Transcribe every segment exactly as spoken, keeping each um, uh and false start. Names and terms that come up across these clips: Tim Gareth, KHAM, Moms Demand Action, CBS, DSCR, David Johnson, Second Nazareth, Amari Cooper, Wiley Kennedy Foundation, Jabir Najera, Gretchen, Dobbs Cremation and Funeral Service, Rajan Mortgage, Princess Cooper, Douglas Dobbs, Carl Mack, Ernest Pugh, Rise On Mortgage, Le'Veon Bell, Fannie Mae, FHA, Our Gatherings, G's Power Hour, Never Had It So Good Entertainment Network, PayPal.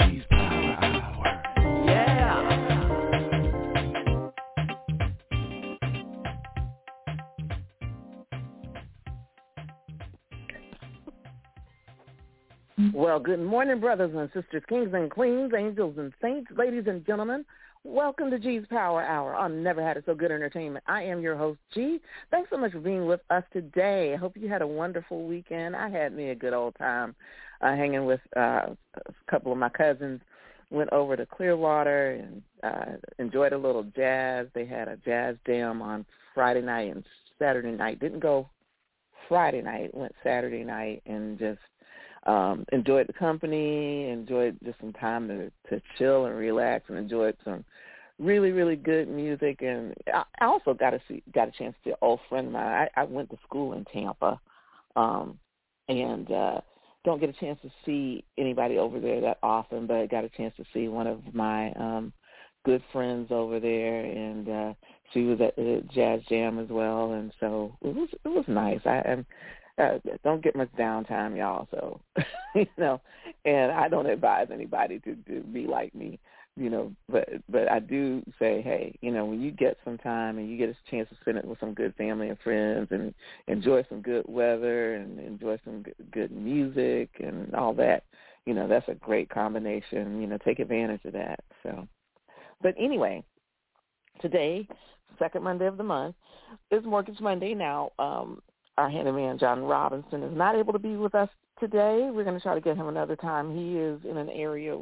G's Power Hour. Yeah. Well, good morning, brothers and sisters, kings and queens, angels and saints, ladies and gentlemen. Welcome to G's Power Hour on Never Had It So Good Entertainment. I am your host, G. Thanks so much for being with us today. I hope you had a wonderful weekend. I had me a good old time uh, hanging with uh, a couple of my cousins. Went over to Clearwater and uh, enjoyed a little jazz. They had a jazz jam on Friday night and Saturday night. Didn't go Friday night, went Saturday night and just Um, enjoyed the company, enjoyed just some time to, to chill and relax, and enjoyed some really, really good music. And I, I also got a, got a chance to see an old friend of mine. I, I went to school in Tampa um, and uh, don't get a chance to see anybody over there that often, but I got a chance to see one of my um, good friends over there, and uh, she was at the Jazz Jam as well. And so it was, it was nice. I am Uh, don't get much downtime, y'all, so, you know, and I don't advise anybody to, to be like me, you know, but but I do say, hey, you know, when you get some time and you get a chance to spend it with some good family and friends and enjoy some good weather and enjoy some good, good music and all that, you know, that's a great combination, you know, take advantage of that, so. But anyway, today, second Monday of the month, is Mortgage Monday. Now, um, our handyman, John Robinson, is not able to be with us today. We're going to try to get him another time. He is in an area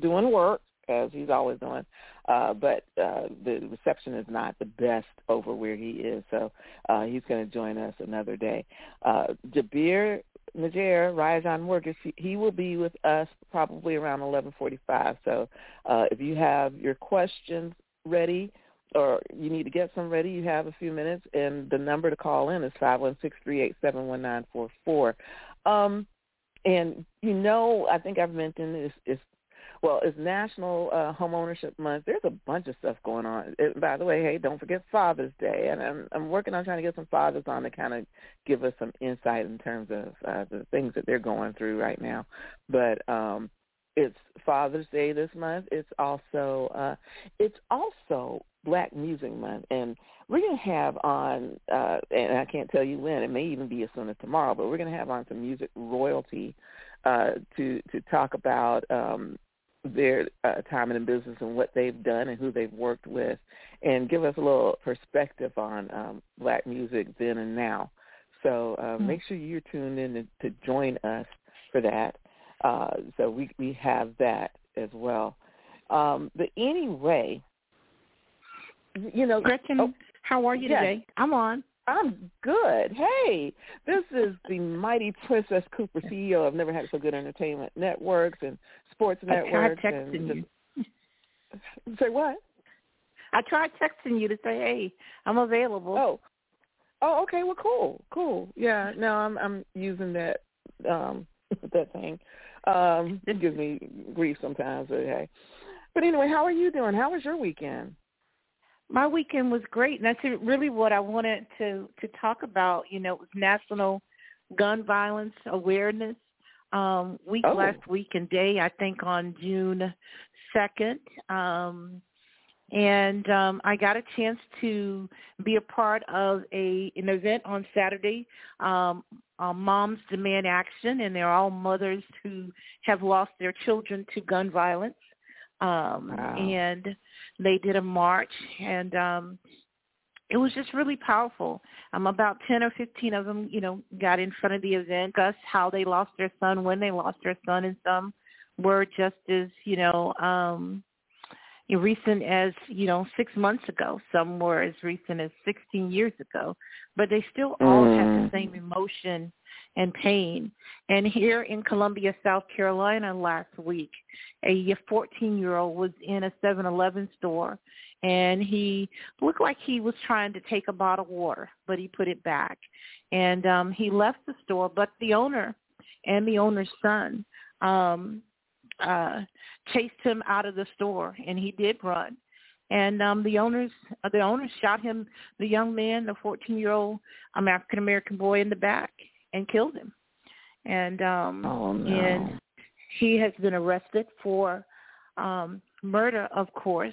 doing work, as he's always doing, uh, but uh, the reception is not the best over where he is, so uh, he's going to join us another day. Uh, Jabir Najera, Rise On Mortgage, he, he will be with us probably around eleven forty-five, so uh, if you have your questions ready, or you need to get some ready, you have a few minutes, and the number to call in is five one six, three eight seven, one nine four four. Um, and, you know, I think I've mentioned this, is, well, it's National uh, Homeownership Month. There's a bunch of stuff going on. It, by the way, hey, don't forget Father's Day. And I'm, I'm working on trying to get some fathers on to kind of give us some insight in terms of uh, the things that they're going through right now. But um, it's Father's Day this month. It's also uh, it's also Black Music Month, and we're going to have on, uh, and I can't tell you when, it may even be as soon as tomorrow, but we're going to have on some music royalty uh, to to talk about um, their uh, time in the business and what they've done and who they've worked with, and give us a little perspective on um, Black music then and now. So uh, mm-hmm. make sure you're tuned in to, to join us for that. Uh, so we, we have that as well. Um, but anyway, you know, Gretchen, oh, how are you yes. today? I'm on. I'm good. Hey, this is the mighty Princess Cooper, C E O of Never Had It So Good Entertainment Networks and Sports Networks. I tried texting and you. Just, say what? I tried texting you to say, hey, I'm available. Oh, oh, okay. Well, cool, cool. Yeah. No, I'm I'm using that um, that thing. Um, it gives me grief sometimes, but hey. But anyway, how are you doing? How was your weekend? My weekend was great, and that's really what I wanted to, to talk about. You know, it was National Gun Violence Awareness um, Week oh. last week and day, I think on June second. Um, and um, I got a chance to be a part of a an event on Saturday, um, on Moms Demand Action, and they're all mothers who have lost their children to gun violence. Um, wow. And they did a march, and um, it was just really powerful. Um, about ten or fifteen of them, you know, got in front of the event, discussed how they lost their son, when they lost their son, and some were just as, you know, um, recent as, you know, six months ago. Some were as recent as sixteen years ago. But they still all mm. have the same emotion and pain. And here in Columbia, South Carolina, last week, a fourteen-year-old was in a seven eleven store, and he looked like he was trying to take a bottle of water, but he put it back. And um, he left the store, but the owner and the owner's son um, uh, chased him out of the store, and he did run. And um, the owners, the owners shot him, the young man, the fourteen-year-old um, African-American boy, in the back and killed him. And um, oh, no. and he has been arrested for um, murder, of course.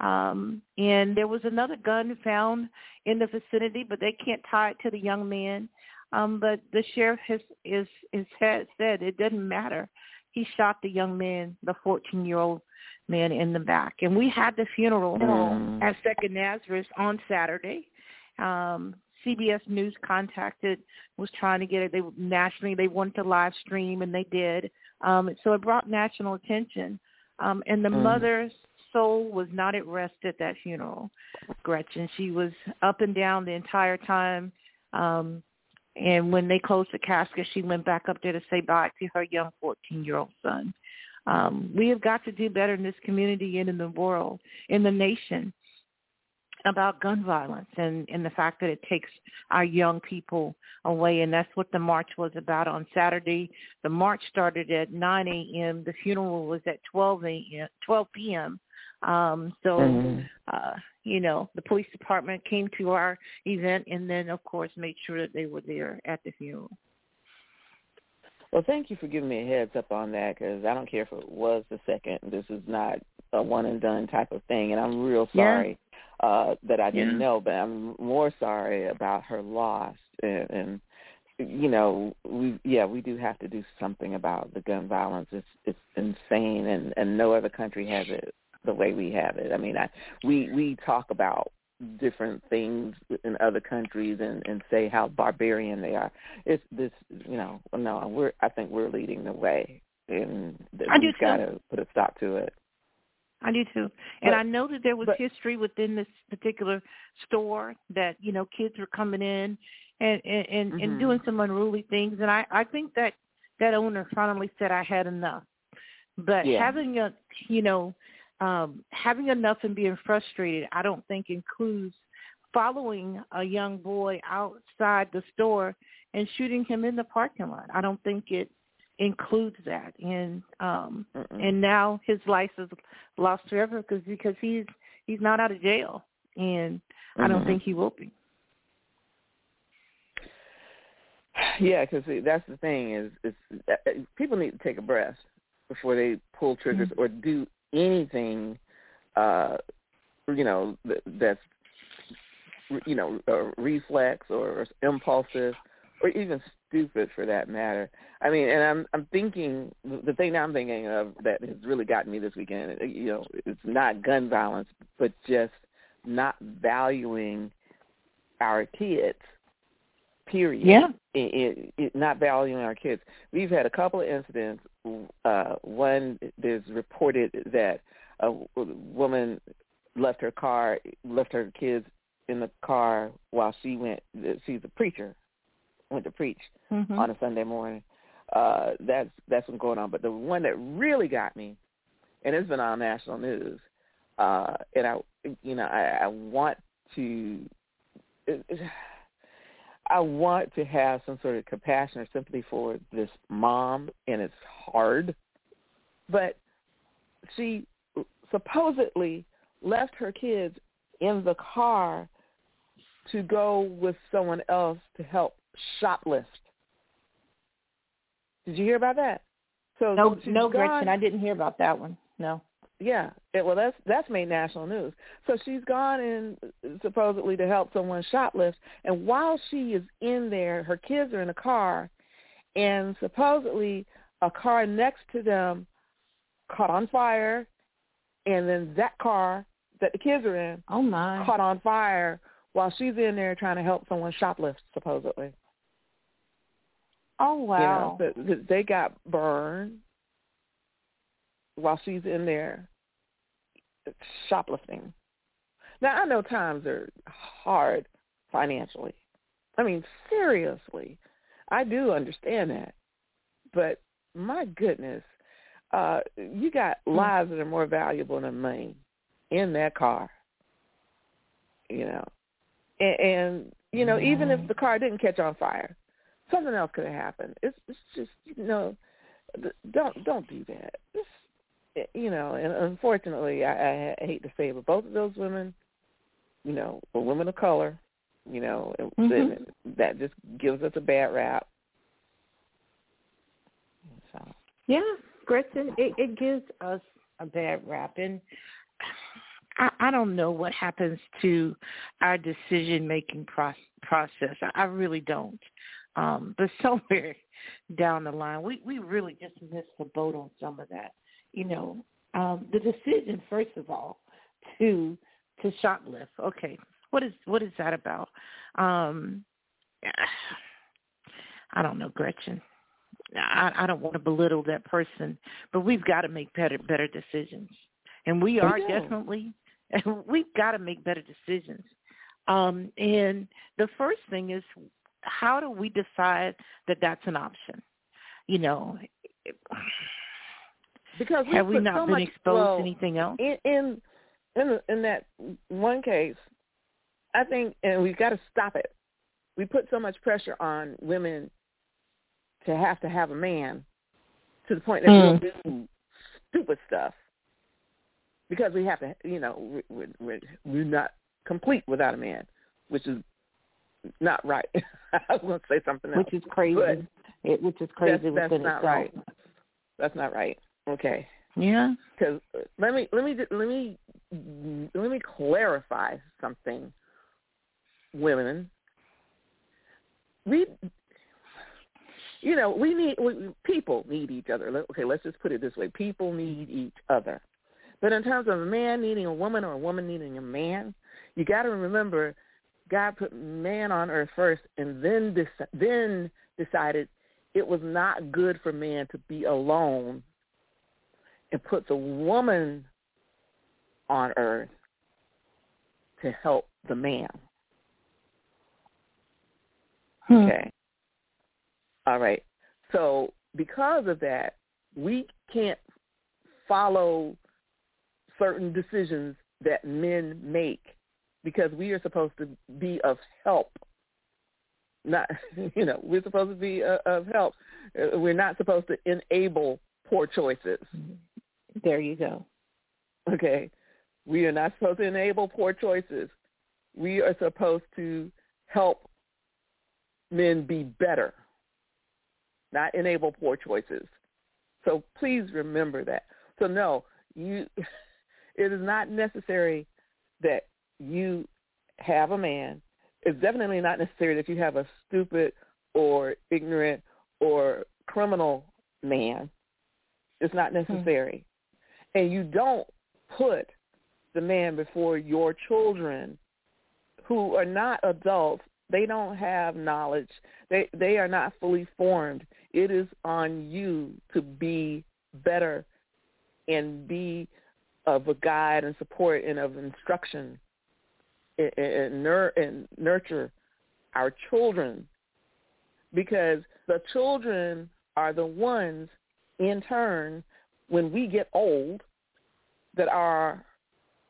Um, and there was another gun found in the vicinity, but they can't tie it to the young man. Um, but the sheriff has is is has said it doesn't matter. He shot the young man, the fourteen-year-old man, in the back. And we had the funeral mm. at Second Nazareth on Saturday. Um, C B S News contacted, was trying to get it. They nationally, they wanted to live stream, and they did. Um, so it brought national attention. Um, and the mm. mother's soul was not at rest at that funeral, Gretchen. She was up and down the entire time. Um And when they closed the casket, she went back up there to say bye to her young fourteen-year-old son. Um, we have got to do better in this community and in the world, in the nation, about gun violence and, and the fact that it takes our young people away. And that's what the march was about on Saturday. The march started at nine a.m. The funeral was at twelve p.m. Um, so, mm-hmm. uh, you know, the police department came to our event and then, of course, made sure that they were there at the funeral. Well, thank you for giving me a heads up on that, because I don't care if it was the second. This is not a one-and-done type of thing, and I'm real sorry yeah. uh, that I didn't yeah. know, but I'm more sorry about her loss. And, and you know, we yeah, we do have to do something about the gun violence. It's, it's insane, and, and no other country has it the way we have it. I mean, I, we, we talk about different things in other countries and, and say how barbarian they are. It's this, you know, no, we're, I think we're leading the way, and we've got to put a stop to it. I do too. And but, I know that there was but, history within this particular store that, you know, kids were coming in and, and, and, mm-hmm. and doing some unruly things. And I, I think that that owner finally said, I had enough. But yeah. having a, you know, Um, having enough and being frustrated, I don't think includes following a young boy outside the store and shooting him in the parking lot. I don't think it includes that. And um, and now his life is lost forever because because he's he's not out of jail, and mm-hmm. I don't think he will be. Yeah, because that's the thing is, is people need to take a breath before they pull triggers mm-hmm. or do anything, uh, you know, that's, you know, a reflex or impulsive or even stupid for that matter. I mean, and I'm I'm thinking, the thing that I'm thinking of that has really gotten me this weekend, you know, it's not gun violence, but just not valuing our kids, period. Yeah. It, it, it, not valuing our kids. We've had a couple of incidents. Uh, one, there's reported that a woman left her car, left her kids in the car while she went, she's a preacher, went to preach mm-hmm. on a Sunday morning. Uh, that's, that's what's going on. But the one that really got me, and it's been on national news, uh, and I, you know, I, I want to, it, it, I want to have some sort of compassion or sympathy for this mom, and it's hard. But she supposedly left her kids in the car to go with someone else to help shoplift. Did you hear about that? So no, no, gone. Gretchen, I didn't hear about that one. No. Yeah, it, well, that's that's made national news. So she's gone in supposedly to help someone shoplift, and while she is in there, her kids are in a car, and supposedly a car next to them caught on fire, and then that car that the kids are in oh my. caught on fire while she's in there trying to help someone shoplift, supposedly. Oh, wow. You know, so they got burned while she's in there shoplifting. Now, I know times are hard financially. I mean, seriously, I do understand that. But my goodness, uh, you got lives that are more valuable than money in that car, you know. And, and you know, mm-hmm. even if the car didn't catch on fire, something else could have happened. It's, it's just, you know, don't don't do that. It's, you know, and unfortunately, I, I hate to say it, but both of those women, you know, were women of color, you know, mm-hmm. and that just gives us a bad rap. So. Yeah, Gretchen, it, it gives us a bad rap. And I, I don't know what happens to our decision-making pro- process. I, I really don't. Um, but somewhere down the line, we, we really just missed the boat on some of that. You know, um, the decision, first of all, to to shoplift. Okay, what is what is that about? Um, I don't know, Gretchen. I, I don't want to belittle that person, but we've got to make better better decisions, and we are we definitely we've got to make better decisions. Um, and the first thing is, how do we decide that that's an option? You know, because we have we not so been much, exposed well, to anything else? In, in in in that one case, I think, and we've got to stop it. We put so much pressure on women to have to have a man to the point that mm. we do stupid stuff because we have to, you know, we're, we're, we're not complete without a man, which is not right. I was going to say something else. Which is crazy. But it, which is crazy. That's, that's not itself. Right. That's not right. Okay. Yeah. Because let me, let me, let me, let me clarify something, women. We... You know, we need we, people need each other. Okay, let's just put it this way: people need each other. But in terms of a man needing a woman or a woman needing a man, you got to remember, God put man on earth first, and then dec- then decided it was not good for man to be alone, and put the woman on earth to help the man. Hmm. Okay. All right. So because of that, we can't follow certain decisions that men make because we are supposed to be of help. Not, you know, we're supposed to be uh, of help. We're not supposed to enable poor choices. There you go. Okay. We are not supposed to enable poor choices. We are supposed to help men be better, not enable poor choices. So please remember that. So no, you. It is not necessary that you have a man. It's definitely not necessary that you have a stupid or ignorant or criminal man. It's not necessary. Mm-hmm. And you don't put the man before your children who are not adults. They don't have knowledge. They they are not fully formed. It is on you to be better and be of a guide and support and of instruction and, and, and nurture our children, because the children are the ones, in turn, when we get old, that are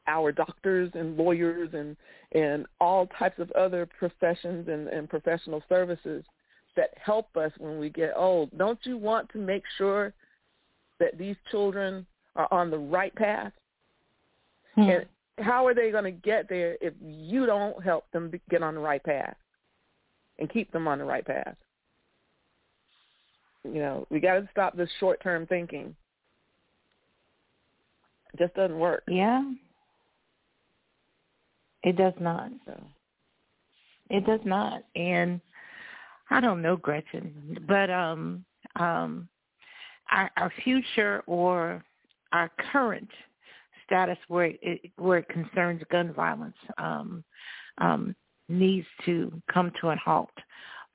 our doctors and lawyers and, and all types of other professions and, and professional services that help us when we get old. Don't you want to make sure that these children are on the right path? Hmm. And how are they going to get there if you don't help them get on the right path and keep them on the right path? You know, we got to stop this short-term thinking. It just doesn't work. Yeah. It does not. It does not. And I don't know, Gretchen, but um, um, our, our future or our current status where it, where it concerns gun violence, um, um, needs to come to a halt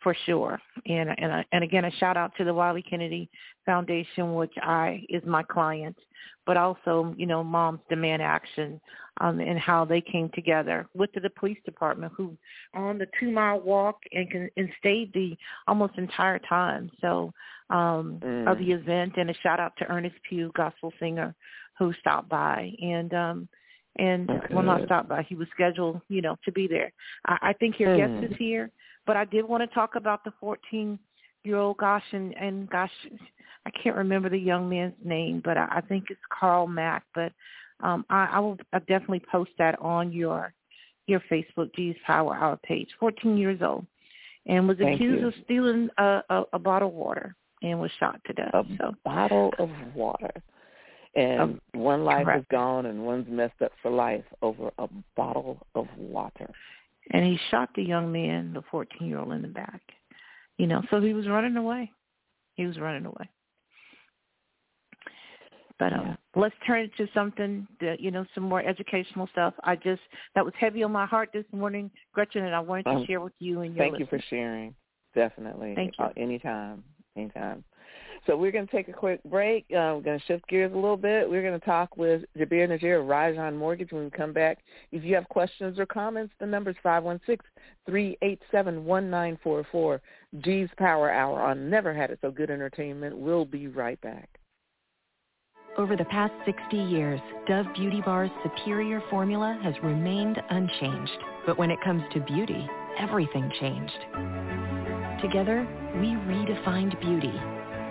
for sure. And and, and again, a shout out to the Wiley Kennedy Foundation, which I is my client, but also, you know, Moms Demand Action um, and how they came together with the, the police department, who on the two mile walk and, and stayed the almost entire time. So um, mm. of the event, and a shout out to Ernest Pugh, gospel singer, who stopped by and, um, and okay. well, not stopped by. He was scheduled, you know, to be there. I, I think your mm. guest is here, but I did want to talk about the fourteen-year-old, gosh, and, and gosh, I can't remember the young man's name, but I, I think it's Carl Mack. But um, I, I will I'll definitely post that on your your Facebook G's Power Hour page. fourteen years old, and was Thank accused you. of stealing a, a, a bottle of water and was shot to death. A so. bottle of water. And um, one life correct. is gone, and one's messed up for life over a bottle of water. And he shot the young man, the fourteen-year-old, in the back. You know, so he was running away. He was running away. But um, yeah. let's turn it to something, that, you know, some more educational stuff. I just, that was heavy on my heart this morning, Gretchen, and I wanted to um, share with you and your Thank listeners. you for sharing, definitely. Thank you. Anytime, anytime. So we're going to take a quick break. Uh, we're going to shift gears a little bit. We're going to talk with Jabir Najera of Rajan Mortgage when we come back. If you have questions or comments, the number is five one six, three eight seven, one nine four four. G's Power Hour on Never Had It So Good Entertainment. We'll be right back. Over the past sixty years, Dove Beauty Bar's superior formula has remained unchanged. But when it comes to beauty, everything changed. Together, we redefined beauty.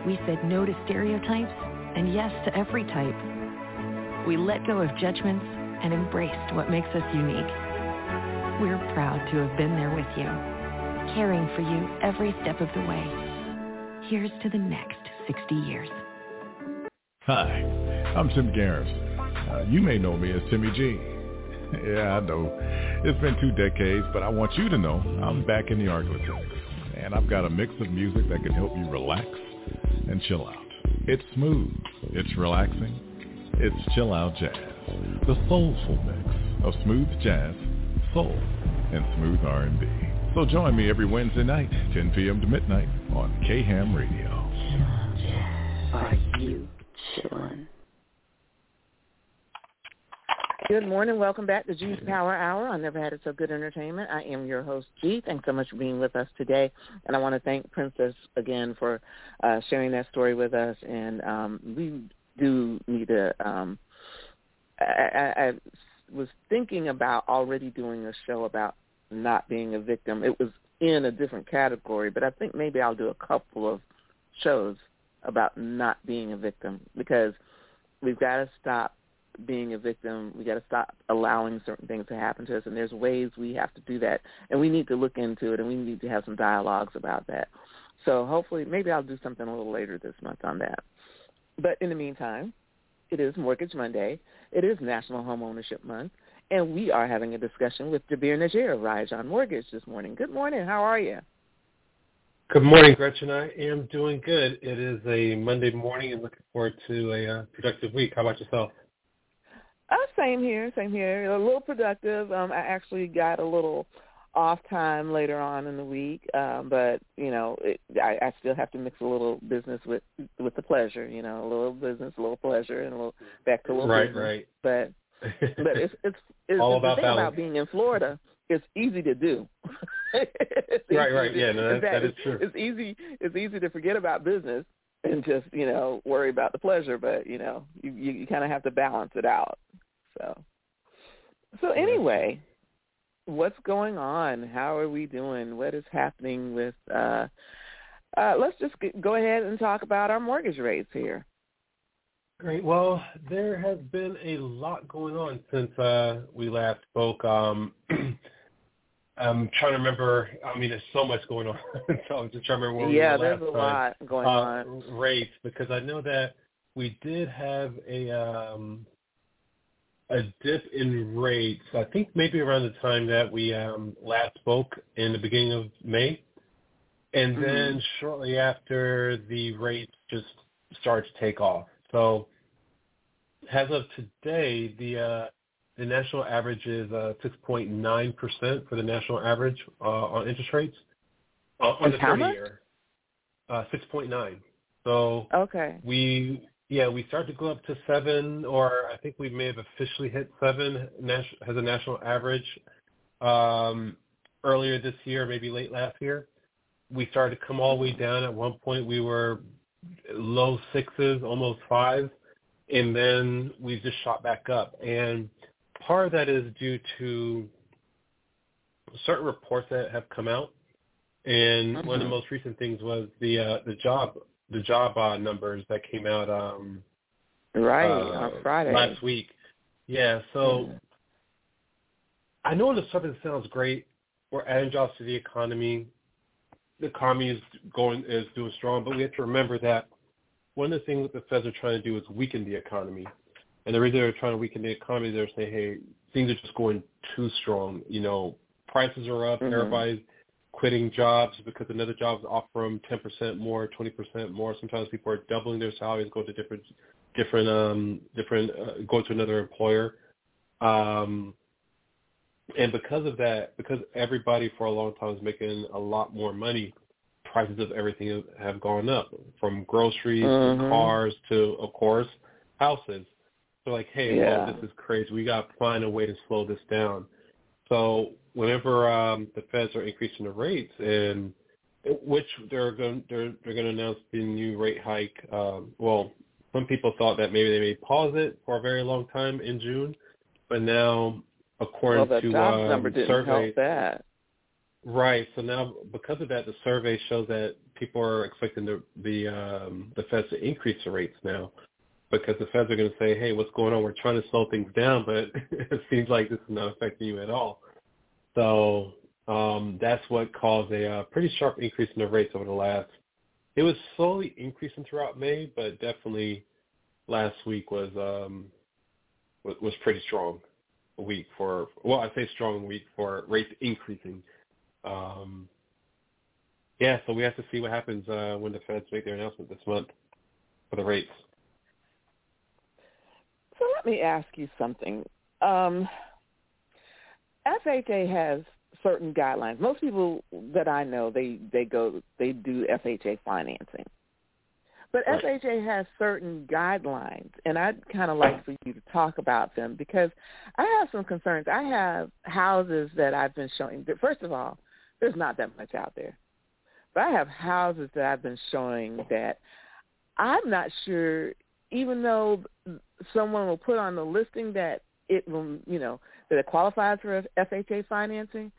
We said no to stereotypes and yes to every type. We let go of judgments and embraced what makes us unique. We're proud to have been there with you, caring for you every step of the way. Here's to the next sixty years. Hi, I'm Tim Gareth. Uh, you may know me as Timmy G. Yeah, I know. It's been two decades, but I want you to know I'm back in the yard with you. And I've got a mix of music that can help you relax and chill out. It's smooth, it's relaxing, it's chill out jazz. The soulful mix of smooth jazz, soul, and smooth R and B. So join me every Wednesday night, ten p.m. to midnight on K H A M Radio. Are you chilling? Good morning. Welcome back to G's Power Hour on Never Had It So Good Entertainment. I am your host, G. Thanks so much for being with us today. And I want to thank Princess again for uh, sharing that story with us. And um, we do need to um, – I, I was thinking about already doing a show about not being a victim. It was in a different category, but I think maybe I'll do a couple of shows about not being a victim, because we've got to stop being a victim. We got to stop allowing certain things to happen to us, and there's ways we have to do that, and we need to look into it, and we need to have some dialogues about that. So hopefully, maybe I'll do something a little later this month on that. But in the meantime, it is Mortgage Monday. It is National Home Ownership Month, and we are having a discussion with Jabir Najera of Rise On Mortgage this morning. Good morning. How are you? Good morning, Gretchen. I am doing good. It is a Monday morning and looking forward to a uh, productive week. How about yourself? Oh, same here, same here. A little productive. Um, I actually got a little off time later on in the week, um, but, you know, it, I, I still have to mix a little business with with the pleasure, you know, a little business, a little pleasure, and a little back to a little right, business. Right, right. But, but it's, it's, it's all about the thing balance. About being in Florida. It's easy to do. it's right, easy, right. Yeah, no, that, that is true. It's easy, it's easy to forget about business and just, you know, worry about the pleasure, but, you know, you, you, you kind of have to balance it out. So, so anyway, what's going on? How are we doing? What is happening with, uh, uh, let's just get, go ahead and talk about our mortgage rates here. Great. Well, there has been a lot going on since uh, we last spoke. Um, I'm trying to remember. I mean, there's so much going on. So I'm just trying to remember what we yeah, there's a lot time. going uh, on. Rates, because I know that we did have a um, – a dip in rates, I think maybe around the time that we um, last spoke in the beginning of May. And mm-hmm. then shortly after, the rates just started to take off. So as of today, the uh, The national average is uh, six point nine percent for the national average uh, on interest rates. Uh, on the thirty-year, uh, six point nine. So okay. we, yeah, we start to go up to seven, or I think we may have officially hit seven nas- as a national average um, earlier this year, maybe late last year. We started to come all the way down. At one point, we were low sixes, almost five, and then we've just shot back up. And part of that is due to certain reports that have come out. And mm-hmm. one of the most recent things was the uh, the job the job uh, numbers that came out um, right uh, on Friday last week. Yeah, so mm. I know the stuff that sounds great. We're adding jobs to the economy. The economy is going is doing strong, but we have to remember that one of the things that the Feds are trying to do is weaken the economy. And the reason they're trying to weaken the economy, they're saying, hey, things are just going too strong. You know, prices are up. Mm-hmm. Everybody's quitting jobs because another job's offering ten percent more, twenty percent more. Sometimes people are doubling their salaries, going to different, different, um, different, uh, going to another employer. Um, and because of that, because everybody for a long time is making a lot more money, prices of everything have gone up, from groceries mm-hmm. to cars to, of course, houses. So like, hey, yeah. well, this is crazy. We got to find a way to slow this down. So whenever um, the Feds are increasing the rates, and which they're going, they're they're going to announce the new rate hike. Um, well, some people thought that maybe they may pause it for a very long time in June, but now, according well, to jobs um, number didn't survey, help that. Right. So now, because of that, the survey shows that people are expecting the the um, the Feds to increase the rates now, because the Feds are going to say, hey, what's going on? We're trying to slow things down, but it seems like this is not affecting you at all. So um, that's what caused a uh, pretty sharp increase in the rates over the last – it was slowly increasing throughout May, but definitely last week was um, was, was pretty strong a week for – well, I say strong week for rates increasing. Um, yeah, so we have to see what happens uh, when the Feds make their announcement this month for the rates. So let me ask you something. Um, F H A has certain guidelines. Most people that I know, they, they go they do F H A financing, but right. F H A has certain guidelines, and I'd kind of like for you to talk about them, because I have some concerns. I have houses that I've been showing. First of all, there's not that much out there, but I have houses that I've been showing that I'm not sure. Even though someone will put on the listing that it will, you know, that it qualifies for F H A financing,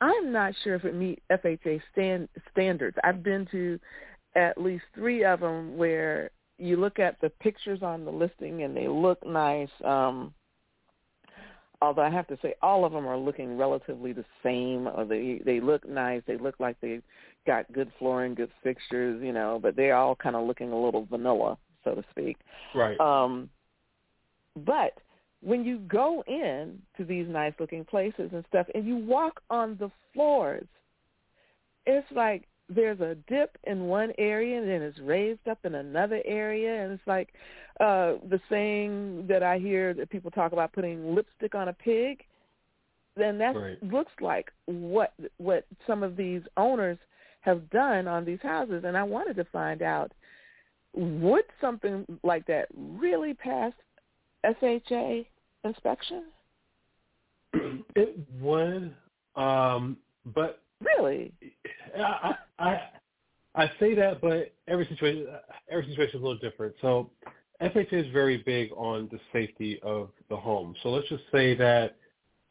I'm not sure if it meets F H A stand, standards. I've been to at least three of them where you look at the pictures on the listing and they look nice. Um, although I have to say, all of them are looking relatively the same. Or they they look nice. They look like they got good flooring, good fixtures, you know, but they're all kind of looking a little vanilla, so to speak. Right. Um, but when you go in to these nice-looking places and stuff and you walk on the floors, it's like there's a dip in one area and then it's raised up in another area. And it's like uh, the saying that I hear that people talk about putting lipstick on a pig. Then that right. looks like what what some of these owners have done on these houses. And I wanted to find out, would something like that really pass F H A inspection? It would, um, but really, I, I I say that, but every situation every situation is a little different. So F H A is very big on the safety of the home. So let's just say that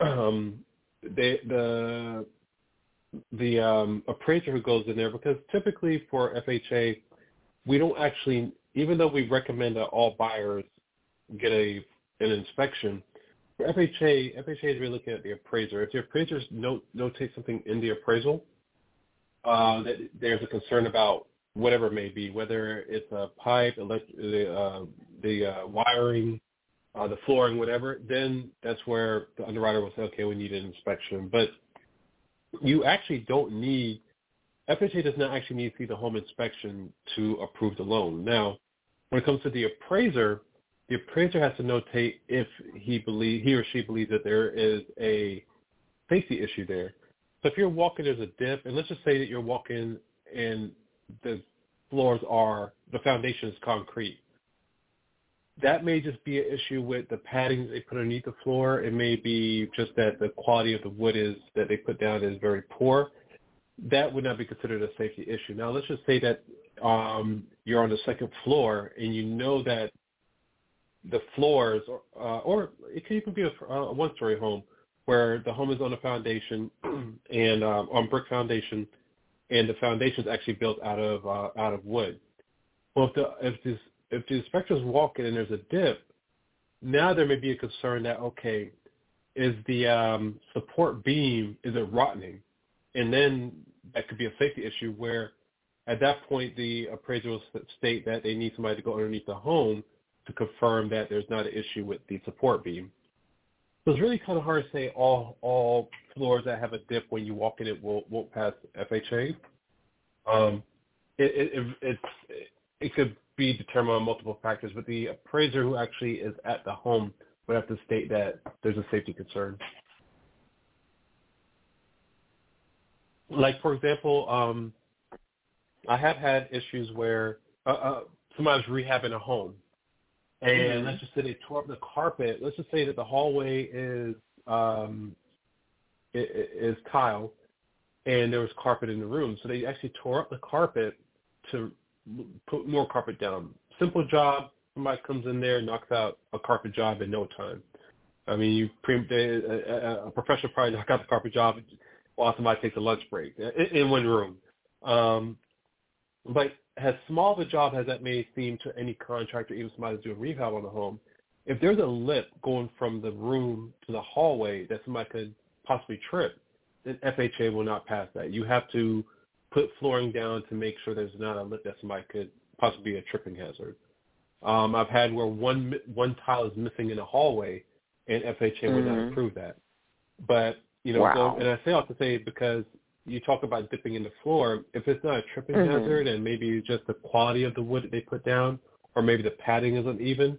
um, they, the the um, appraiser who goes in there, because typically for F H A, we don't actually, even though we recommend that all buyers get a an inspection, for F H A, F H A is really looking at the appraiser. If the appraiser note, notates something in the appraisal uh, that there's a concern about, whatever it may be, whether it's a pipe, elect, the, uh, the uh, wiring, uh, the flooring, whatever, then that's where the underwriter will say, okay, we need an inspection. But you actually don't need F H A does not actually need to see the home inspection to approve the loan. Now, when it comes to the appraiser, the appraiser has to notate if he believe he or she believes that there is a safety issue there. So if you're walking, there's a dip, and let's just say that you're walking and the floors are, the foundation is concrete. That may just be an issue with the padding they put underneath the floor. It may be just that the quality of the wood is that they put down is very poor. That would not be considered a safety issue. Now, let's just say that um, you're on the second floor and you know that the floors, uh, or it can even be a, a one-story home where the home is on a foundation and um, on brick foundation, and the foundation is actually built out of uh, out of wood. Well, if the if this If the inspector's walking and there's a dip, now there may be a concern that, okay, is the um, support beam, is it rotting? And then that could be a safety issue where at that point the appraiser will state that they need somebody to go underneath the home to confirm that there's not an issue with the support beam. So it's really kind of hard to say all all floors that have a dip when you walk in it won't, won't pass F H A. Um, it, it, it, it's, it, it could be determined on multiple factors, but the appraiser who actually is at the home would have to state that there's a safety concern. Like, for example, um, I have had issues where uh, uh, somebody's rehabbing a home, and mm-hmm. let's just say they tore up the carpet. Let's just say that the hallway is um, is tile, and there was carpet in the room, so they actually tore up the carpet to put more carpet down. Simple job. Somebody comes in there, knocks out a carpet job in no time. I mean, you pre- they, a, a professional probably knocked out the carpet job while somebody takes a lunch break in, in one room. Um, but as small of a job as that may seem to any contractor, even somebody who's doing rehab on the home, if there's a lip going from the room to the hallway that somebody could possibly trip, then F H A will not pass that. You have to put flooring down to make sure there's not a lip that somebody could possibly be a tripping hazard. Um, I've had where one one tile is missing in a hallway, and F H A mm-hmm. would not approve that. But, you know, wow. so, and I say all to say because you talk about dipping in the floor, if it's not a tripping mm-hmm. hazard and maybe just the quality of the wood that they put down or maybe the padding isn't even,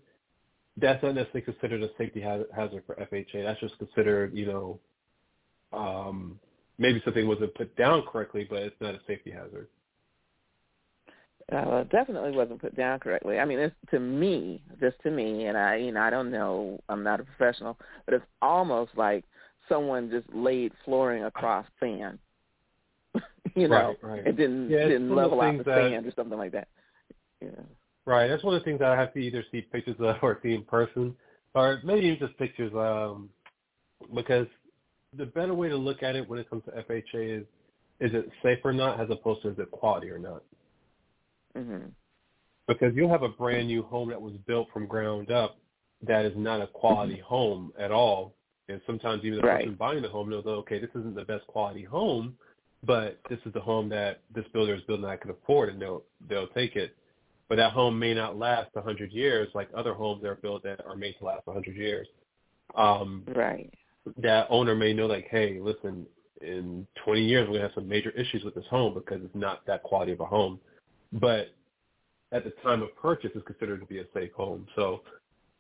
that's not necessarily considered a safety hazard for F H A. That's just considered, you know, um, maybe something wasn't put down correctly, but it's not a safety hazard. Uh, well, it definitely wasn't put down correctly. I mean, it's, to me, just to me, and I, you know, I don't know, I'm not a professional, but it's almost like someone just laid flooring across sand. you know, right, right. it didn't yeah, didn't level out the that, sand or something like that. Yeah. Right. That's one of the things that I have to either see pictures of or see in person, or maybe even just pictures, um, because the better way to look at it when it comes to F H A is, is it safe or not, as opposed to is it quality or not? Mm-hmm. Because you'll have a brand new home that was built from ground up that is not a quality mm-hmm. home at all. And sometimes even the right. person buying the home knows, okay, this isn't the best quality home, but this is the home that this builder is building that I can afford, and they'll, they'll take it. But that home may not last one hundred years like other homes that are built that are made to last one hundred years. Um, right. That owner may know, like, hey, listen, in twenty years we're going to have some major issues with this home because it's not that quality of a home. But at the time of purchase, it's considered to be a safe home. So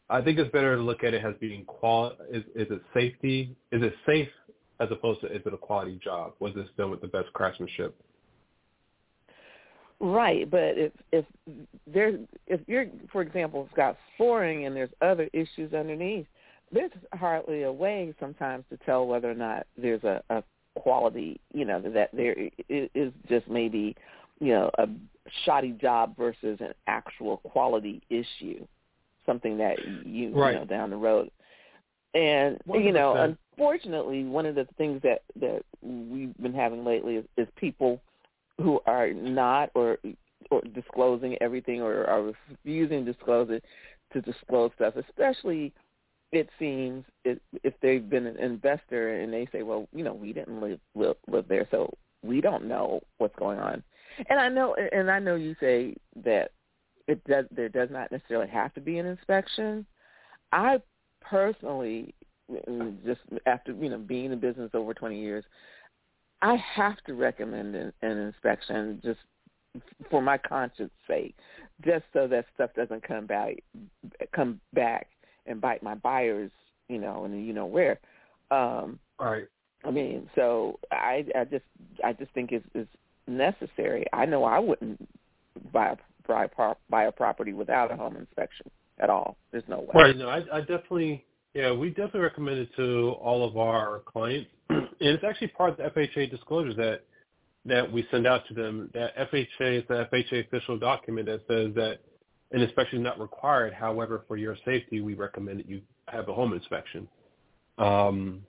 I think it's better to look at it as being qual. Is, is it safety? Is it safe as opposed to is it a quality job? Was this done with the best craftsmanship? Right, but if if there's if you're, for example, it's got flooring and there's other issues underneath, there's hardly a way sometimes to tell whether or not there's a, a quality, you know, that there is just maybe, you know, a shoddy job versus an actual quality issue, something that you, right. you know, down the road. And, one hundred percent. You know, unfortunately, one of the things that, that we've been having lately is, is people who are not or, or disclosing everything or are refusing to disclose it, to disclose stuff, especially – it seems it, if they've been an investor and they say, well, you know, we didn't live, live live there, so we don't know what's going on. And I know, and I know you say that it does. There does not necessarily have to be an inspection. I personally, just after you know being in business over twenty years, I have to recommend an, an inspection just for my conscience sake, just so that stuff doesn't come back, come back and bite my buyers, you know, and you know where. Um, right. I mean, so I, I just, I just think it's, it's necessary. I know I wouldn't buy buy buy a property without a home inspection at all. There's no way. Right. No, I, I definitely, yeah, we definitely recommend it to all of our clients, and it's actually part of the F H A disclosure that that we send out to them. That F H A is the F H A official document that says that an inspection is not required. However, for your safety, we recommend that you have a home inspection. Um,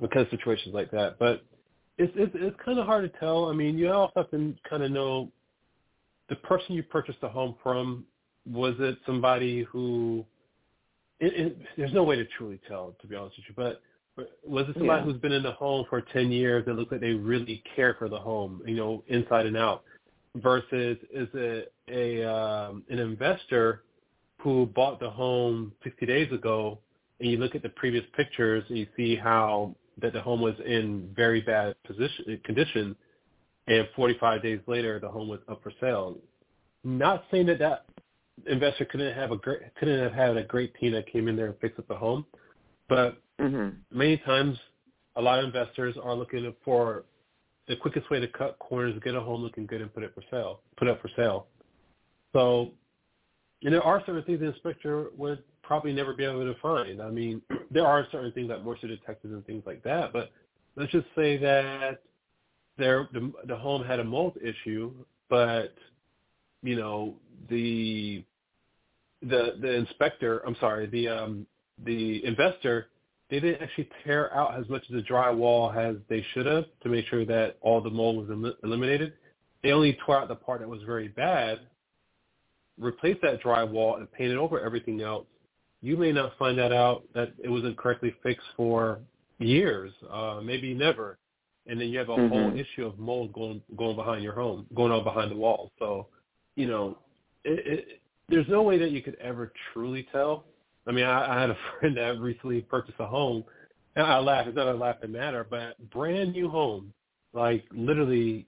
because of situations like that, but it's, it's it's kind of hard to tell. I mean, you also have to kind of know the person you purchased the home from. Was it somebody who? It, it, there's no way to truly tell, to be honest with you. But, but was it somebody yeah. who's been in the home for ten years that looks like they really care for the home, you know, inside and out? Versus is it a um, an investor who bought the home sixty days ago? And you look at the previous pictures and you see how that the home was in very bad position condition, and forty-five days later the home was up for sale. Not saying that that investor couldn't have a great, couldn't have had a great team that came in there and fixed up the home, but mm-hmm. many times a lot of investors are looking for the quickest way to cut corners, get a home looking good, and put it for sale, put up for sale. So, and there are certain things the inspector would probably never be able to find. I mean, there are certain things that moisture detectors and things like that, but let's just say that there the, the home had a mold issue, but you know the the the inspector, I'm sorry, the um, the investor, they didn't actually tear out as much of the drywall as they should have to make sure that all the mold was el- eliminated. They only tore out the part that was very bad, replaced that drywall, and painted over everything else. You may not find that out that it was incorrectly fixed for years, uh, maybe never, and then you have a mm-hmm. whole issue of mold going going behind your home, going on behind the wall. So, you know, it, it, there's no way that you could ever truly tell. I mean, I, I had a friend that recently purchased a home, and I laugh. It's not a laughing matter, but brand new home, like literally,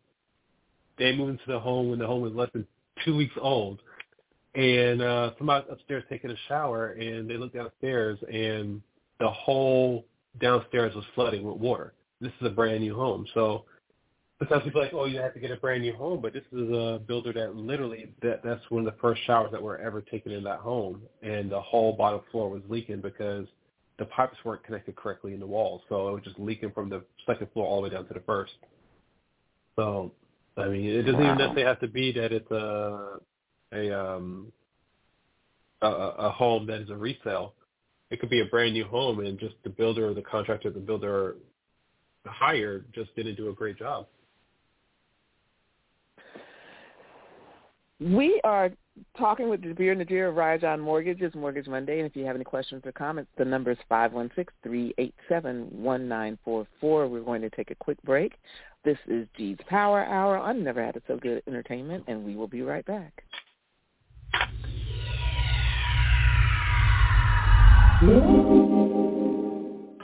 they moved into the home when the home was less than two weeks old. And uh, somebody upstairs taking a shower, and they looked downstairs, and the whole downstairs was flooding with water. This is a brand new home. So sometimes people are like, oh, you have to get a brand new home, but this is a builder that literally that, that's one of the first showers that were ever taken in that home, and the whole bottom floor was leaking because the pipes weren't connected correctly in the walls. So it was just leaking from the second floor all the way down to the first. So, I mean, it doesn't wow. even necessarily have to be that it's a – A, um, a a home that is a resale. It could be a brand new home, and just the builder, or the contractor, the builder hired just didn't do a great job. We are talking with Jabir Najera of Rajan Mortgage. It's Mortgage Monday, and if you have any questions or comments, the number is five one six, three eight seven, one nine four four. We're going to take a quick break. This is G's Power Hour on Never Had It So Good Entertainment, and we will be right back.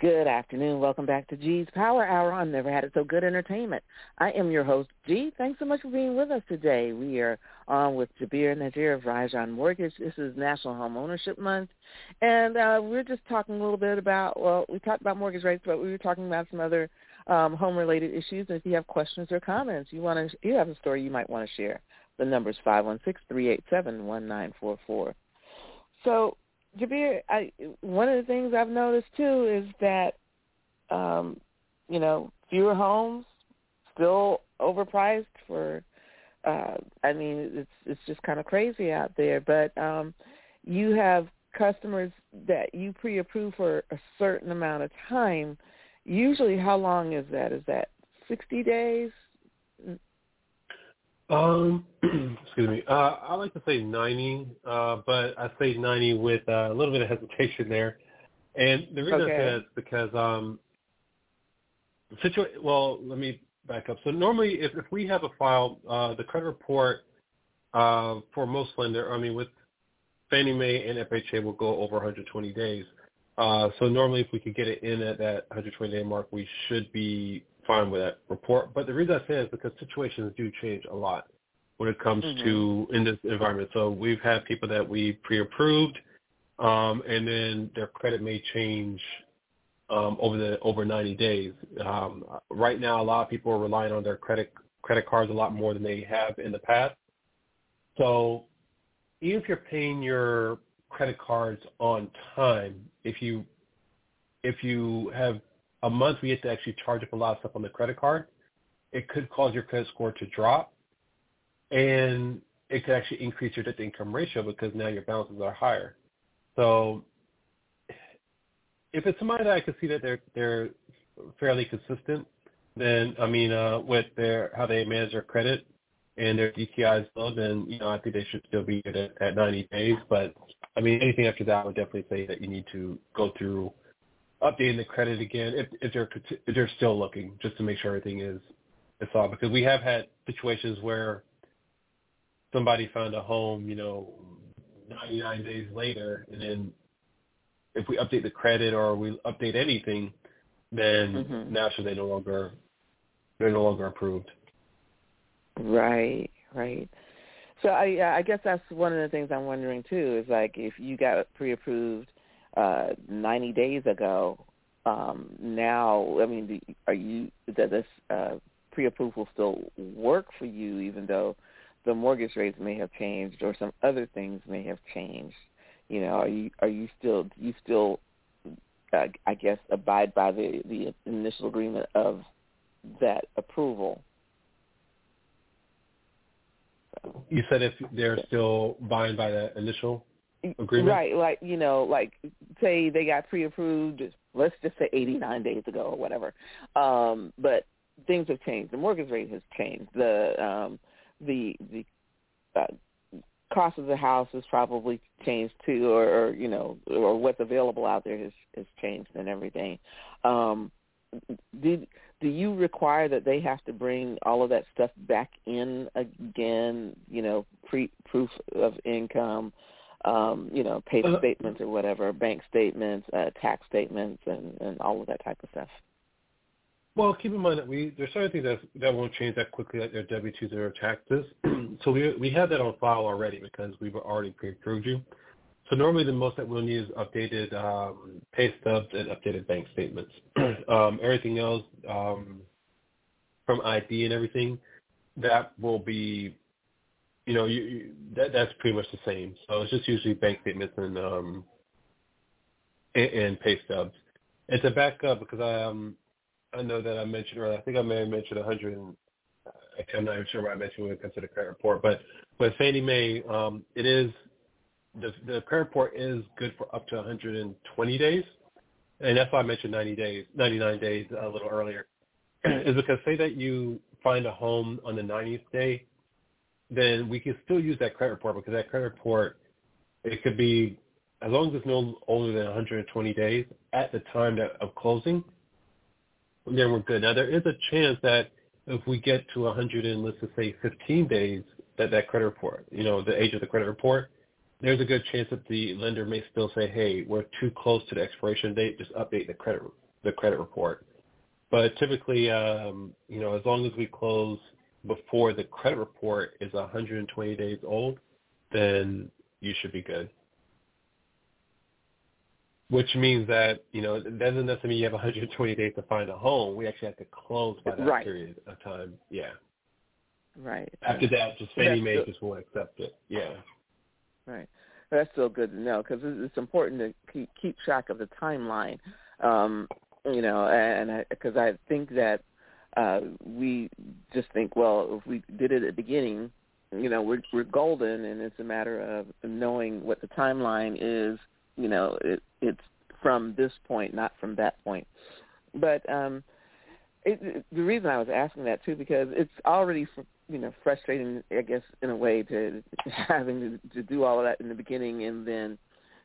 Good afternoon. Welcome back to G's Power Hour on Never Had It So Good Entertainment. I am your host, G. Thanks so much for being with us today. We are on with Jabir Najera of Rajan Mortgage. This is National Home Ownership Month, and uh, we're just talking a little bit about, well, we talked about mortgage rates, but we were talking about some other Um, home-related issues. And if you have questions or comments, you want to, you have a story you might want to share, the number is five one six, three eight seven, one nine four four. So, Jabir, I, one of the things I've noticed, too, is that, um, you know, fewer homes, still overpriced for, uh, I mean, it's it's just kind of crazy out there. But um, you have customers that you pre-approve for a certain amount of time. Usually, how long is that? Is that sixty days? Um, excuse me. Uh, I like to say ninety, uh, but I say ninety with uh, a little bit of hesitation there. And the reason okay. I say that is because, um, situa- well, let me back up. So normally if, if we have a file, uh, the credit report uh, for most lender, I mean, with Fannie Mae and F H A will go over one hundred twenty days. Uh, so normally if we could get it in at that one hundred twenty day mark, we should be fine with that report. But the reason I say that is because situations do change a lot when it comes mm-hmm. to in this environment. So we've had people that we pre-approved, Um, and then their credit may change um, over the over ninety days. Um, right now, a lot of people are relying on their credit credit cards a lot more than they have in the past. So even if you're paying your credit cards on time, if you if you have a month we have to actually charge up a lot of stuff on the credit card, it could cause your credit score to drop, and it could actually increase your debt-to-income ratio because now your balances are higher. So if it's somebody that I can see that they're they're fairly consistent, then, I mean, uh, with their how they manage their credit and their D T Is low, then, you know, I think they should still be at, at ninety days. But, I mean, anything after that, I would definitely say that you need to go through updating the credit again if, if, they're, if they're still looking just to make sure everything is is solid. Because we have had situations where somebody found a home, you know, ninety-nine days later, and then if we update the credit or we update anything, then mm-hmm. naturally they no longer they're no longer approved. Right, right. So I, I guess that's one of the things I'm wondering too is like if you got pre-approved uh, ninety days ago, um, now I mean, are you does this uh, pre-approval still work for you even though the mortgage rates may have changed, or some other things may have changed. You know, are you are you still do you still, uh, I guess, abide by the, the initial agreement of that approval? So, you said if they're still buying by that initial agreement, right? Like you know, like say they got pre-approved. Let's just say eighty-nine days ago or whatever. Um, but things have changed. The mortgage rate has changed. The um, the the uh, cost of the house has probably changed too, or, or you know, or what's available out there has, has changed and everything. Um, do do you require that they have to bring all of that stuff back in again? You know, pre, proof of income, um, you know, pay uh-huh. statements or whatever, bank statements, uh, tax statements, and, and all of that type of stuff. Well, keep in mind that we there's certain things that that won't change that quickly, like their W two's or their taxes. So we we have that on file already because we've already pre-approved you. So normally the most that we'll need is updated um, pay stubs and updated bank statements. um, everything else um, from I D and everything, that will be, you know, you, you, that that's pretty much the same. So it's just usually bank statements and um, and, and pay stubs. And to back up, because I um. I know that I mentioned, or I think I may have mentioned one hundred, and I'm not even sure what I mentioned when it comes to the credit report, but with Fannie Mae, um, it is, the, the credit report is good for up to one hundred twenty days, and that's why I mentioned ninety days, ninety-nine days a little earlier, is because say that you find a home on the ninetieth day, then we can still use that credit report because that credit report, it could be, as long as it's no older than one hundred twenty days at the time that, of closing, then we're good. Now, there is a chance that if we get to one hundred and let's just say fifteen days that that credit report, you know, the age of the credit report, there's a good chance that the lender may still say, hey, we're too close to the expiration date, just update the credit the credit report. But typically, um, you know, as long as we close before the credit report is one hundred twenty days old, then you should be good. Which means that, you know, that doesn't necessarily mean you have one hundred twenty days to find a home. We actually have to close by that right. period of time. Yeah. Right. After yeah. that, just Fannie Mae just won't accept it. Yeah. Right. That's still good to know because it's important to keep, keep track of the timeline, um, you know, and because I, I think that uh, we just think, well, if we did it at the beginning, you know, we're, we're golden, and it's a matter of knowing what the timeline is. You know, it, it's from this point, not from that point. But um, it, it, the reason I was asking that, too, because it's already, you know, frustrating, I guess, in a way, to having to, to do all of that in the beginning and then,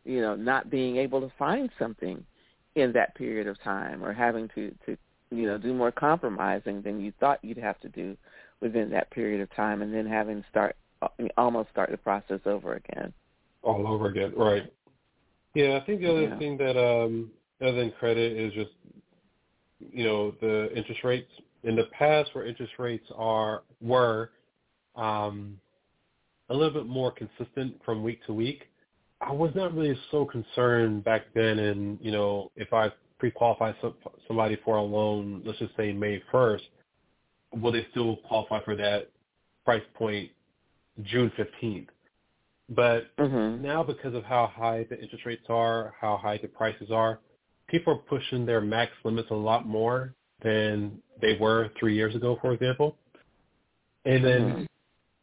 you know, not being able to find something in that period of time, or having to, to, you know, do more compromising than you thought you'd have to do within that period of time, and then having to start, almost start the process over again. All over again, right. Yeah, I think the other yeah. thing that, um, other than credit, is just, you know, the interest rates. In the past, where interest rates are were um, a little bit more consistent from week to week, I was not really so concerned back then. And, you know, if I pre-qualify some, somebody for a loan, let's just say May first, will they still qualify for that price point June fifteenth? But mm-hmm. now, because of how high the interest rates are, how high the prices are, people are pushing their max limits a lot more than they were three years ago, for example. And then, mm-hmm.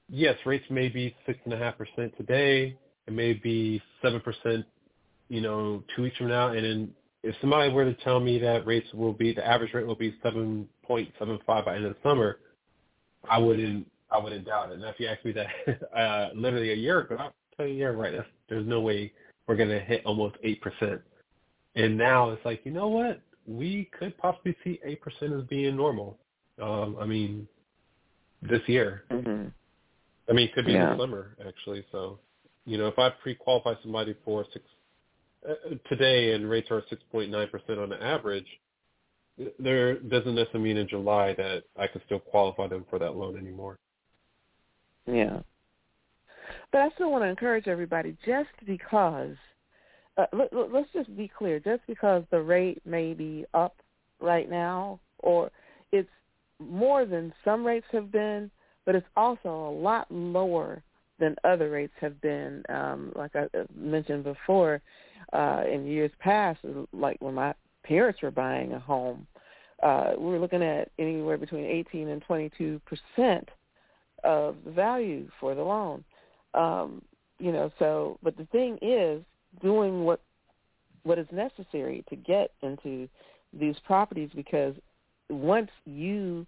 yes, rates may be six point five percent today. It may be seven percent, you know, two weeks from now. And then if somebody were to tell me that rates will be, the average rate will be seven point seven five by the end of the summer, I wouldn't, I wouldn't doubt it. And if you asked me that uh, literally a year ago, I'll tell you, yeah, right, that's, there's no way we're going to hit almost eight percent. And now it's like, you know what? We could possibly see eight percent as being normal. Um, I mean, this year. Mm-hmm. I mean, it could be yeah. this summer, actually. So, you know, if I pre-qualify somebody for six uh, today and rates are six point nine percent on the average, there doesn't necessarily mean in July that I could still qualify them for that loan anymore. Yeah. But I still want to encourage everybody, just because, uh, let, let's just be clear, just because the rate may be up right now, or it's more than some rates have been, but it's also a lot lower than other rates have been, um, like I mentioned before, uh, in years past, like when my parents were buying a home, uh, we were looking at anywhere between eighteen and twenty-two percent of the value for the loan, um, you know. So, but the thing is, doing what what is necessary to get into these properties, because once you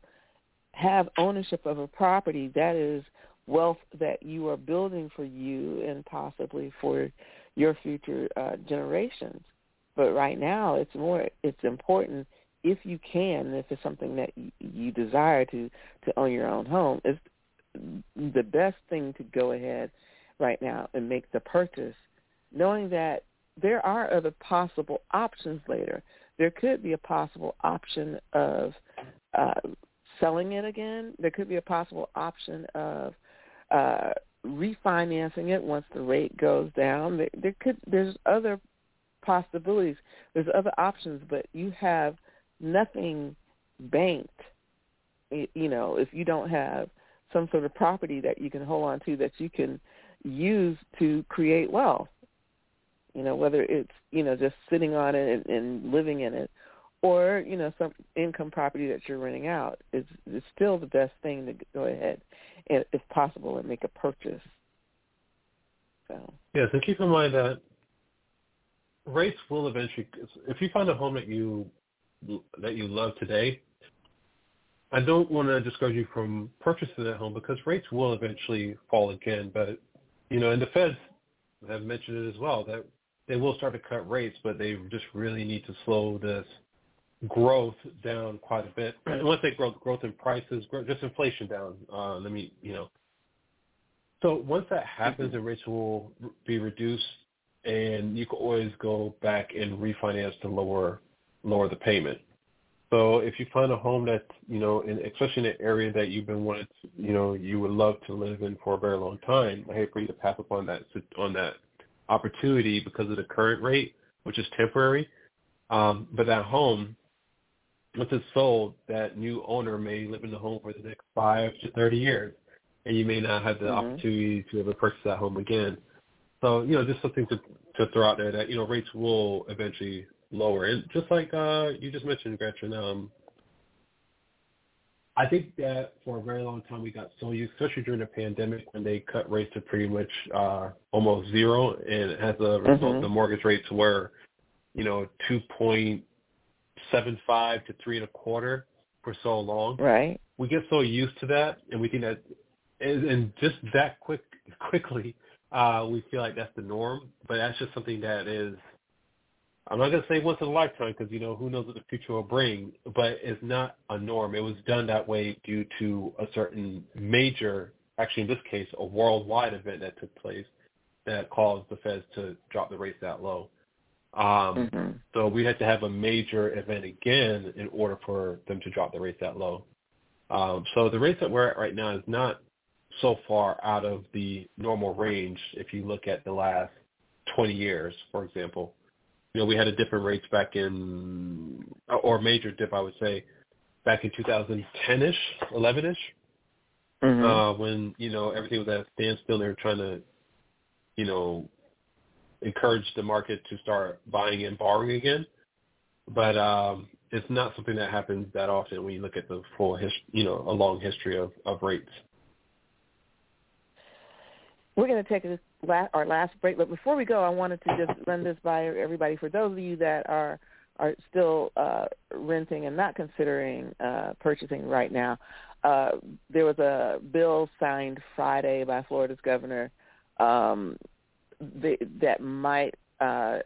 have ownership of a property, that is wealth that you are building for you and possibly for your future uh, generations. But right now, it's more it's important, if you can, if it's something that you desire to to own your own home, it's the best thing to go ahead right now and make the purchase, knowing that there are other possible options later. There could be a possible option of uh, selling it again. There could be a possible option of uh, refinancing it once the rate goes down. There, there could there's other possibilities. There's other options, but you have nothing banked, you know, if you don't have some sort of property that you can hold on to that you can use to create wealth, you know, whether it's, you know, just sitting on it and, and living in it, or, you know, some income property that you're renting out. It's, it's still the best thing to go ahead, and, if possible, and make a purchase. So. Yeah, so keep in mind that rates will eventually, if you find a home that you that you love today, I don't want to discourage you from purchasing that home, because rates will eventually fall again. But, you know, and the Feds have mentioned it as well, that they will start to cut rates, but they just really need to slow this growth down quite a bit. Unless they grow growth in prices, grow, just inflation down. Uh, let me, you know. So once that happens, mm-hmm. the rates will be reduced, and you can always go back and refinance to lower lower the payment. So if you find a home that's, you know, in, especially in an area that you've been wanting to, you know, you would love to live in for a very long time, I hate for you to pass up on that on that opportunity because of the current rate, which is temporary. Um, but that home, once it's sold, that new owner may live in the home for the next five to thirty years, and you may not have the mm-hmm. opportunity to ever purchase that home again. So, you know, just something to, to throw out there that, you know, rates will eventually lower. And just like uh, you just mentioned, Gretchen, um, I think that for a very long time we got so used, especially during the pandemic when they cut rates to pretty much uh, almost zero, and as a result, mm-hmm. the mortgage rates were, you know, two point seven five to three and a quarter for so long. Right. We get so used to that, and we think that, and just that quick, quickly, uh, we feel like that's the norm. But that's just something that is, I'm not going to say once in a lifetime because, you know, who knows what the future will bring, but it's not a norm. It was done that way due to a certain major, actually in this case, a worldwide event that took place that caused the Feds to drop the rates that low. Um, mm-hmm. So we had to have a major event again in order for them to drop the rates that low. Um, so the rates that we're at right now is not so far out of the normal range if you look at the last twenty years, for example. You know, we had a dip in rates back in, or a major dip, I would say, back in two thousand ten-ish, eleven-ish, mm-hmm. uh, when, you know, everything was at a standstill. They were trying to, you know, encourage the market to start buying and borrowing again. But um, it's not something that happens that often when you look at the full, his, you know, a long history of, of rates. We're going to take this la- our last break, but before we go, I wanted to just run this by everybody. For those of you that are are still uh, renting and not considering uh, purchasing right now, uh, there was a bill signed Friday by Florida's governor um, th- that might uh,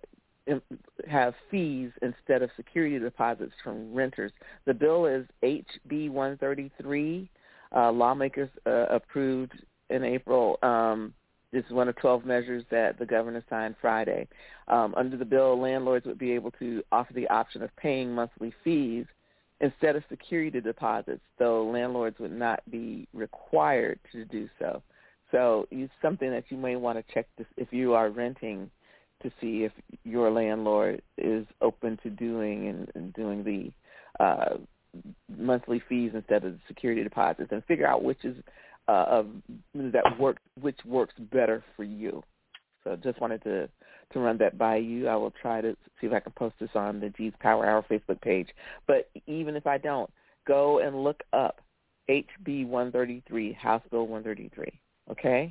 have fees instead of security deposits from renters. The bill is H B one thirty-three. Uh, lawmakers uh, approved in April. Um, this is one of twelve measures that the governor signed Friday. Um, under the bill, landlords would be able to offer the option of paying monthly fees instead of security deposits, though landlords would not be required to do so. So it's something that you may want to check this, if you are renting, to see if your landlord is open to doing and, and doing the uh, monthly fees instead of the security deposits, and figure out which is Uh, of that work, which works better for you. So just wanted to, to run that by you. I will try to see if I can post this on the G's Power Hour Facebook page. But even if I don't, go and look up H B one thirty-three, House Bill one thirty-three, okay?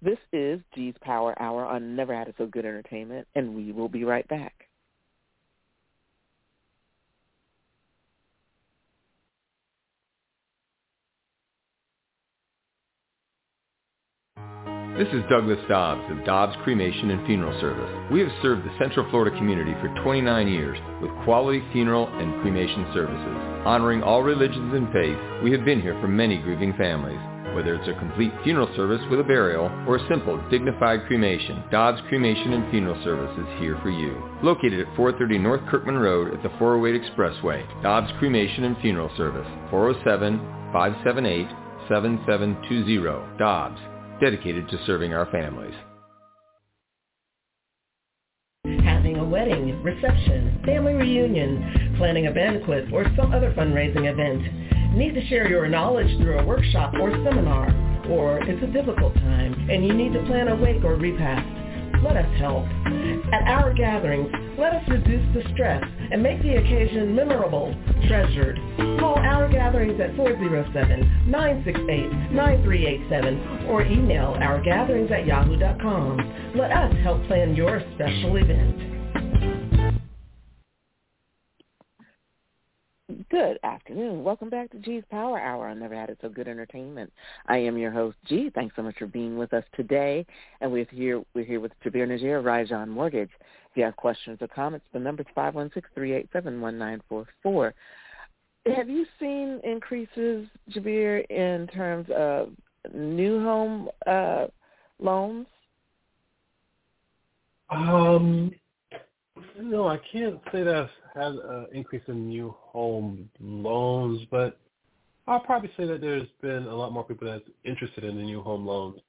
This is G's Power Hour on Never Had It So Good Entertainment, and we will be right back. This is Douglas Dobbs of Dobbs Cremation and Funeral Service. We have served the Central Florida community for twenty-nine years with quality funeral and cremation services. Honoring all religions and faiths, we have been here for many grieving families. Whether it's a complete funeral service with a burial or a simple, dignified cremation, Dobbs Cremation and Funeral Service is here for you. Located at four thirty North Kirkman Road at the four oh eight Expressway, Dobbs Cremation and Funeral Service, four oh seven, five seven eight, seven seven two zero, Dobbs. Dedicated to serving our families. Having a wedding, reception, family reunion, planning a banquet, or some other fundraising event. Need to share your knowledge through a workshop or seminar, or it's a difficult time and you need to plan a wake or repast. Let us help. At Our Gatherings, let us reduce the stress and make the occasion memorable, treasured. Call Our Gatherings at four oh seven, nine six eight, nine three eight seven or email ourgatherings at yahoo dot com. Let us help plan your special event. Good afternoon. Welcome back to G's Power Hour on Never Had It So Good Entertainment. I am your host, G. Thanks so much for being with us today. And we're here we're here with Jabir Najera, Rajan Mortgage. If you have questions or comments, the number is five one six, three eight seven, one nine four four. Have you seen increases, Jabir, in terms of new home uh, loans? Um, no, I can't say that I've had an increase in new home loans, but I'll probably say that there's been a lot more people that's interested in the new home loans.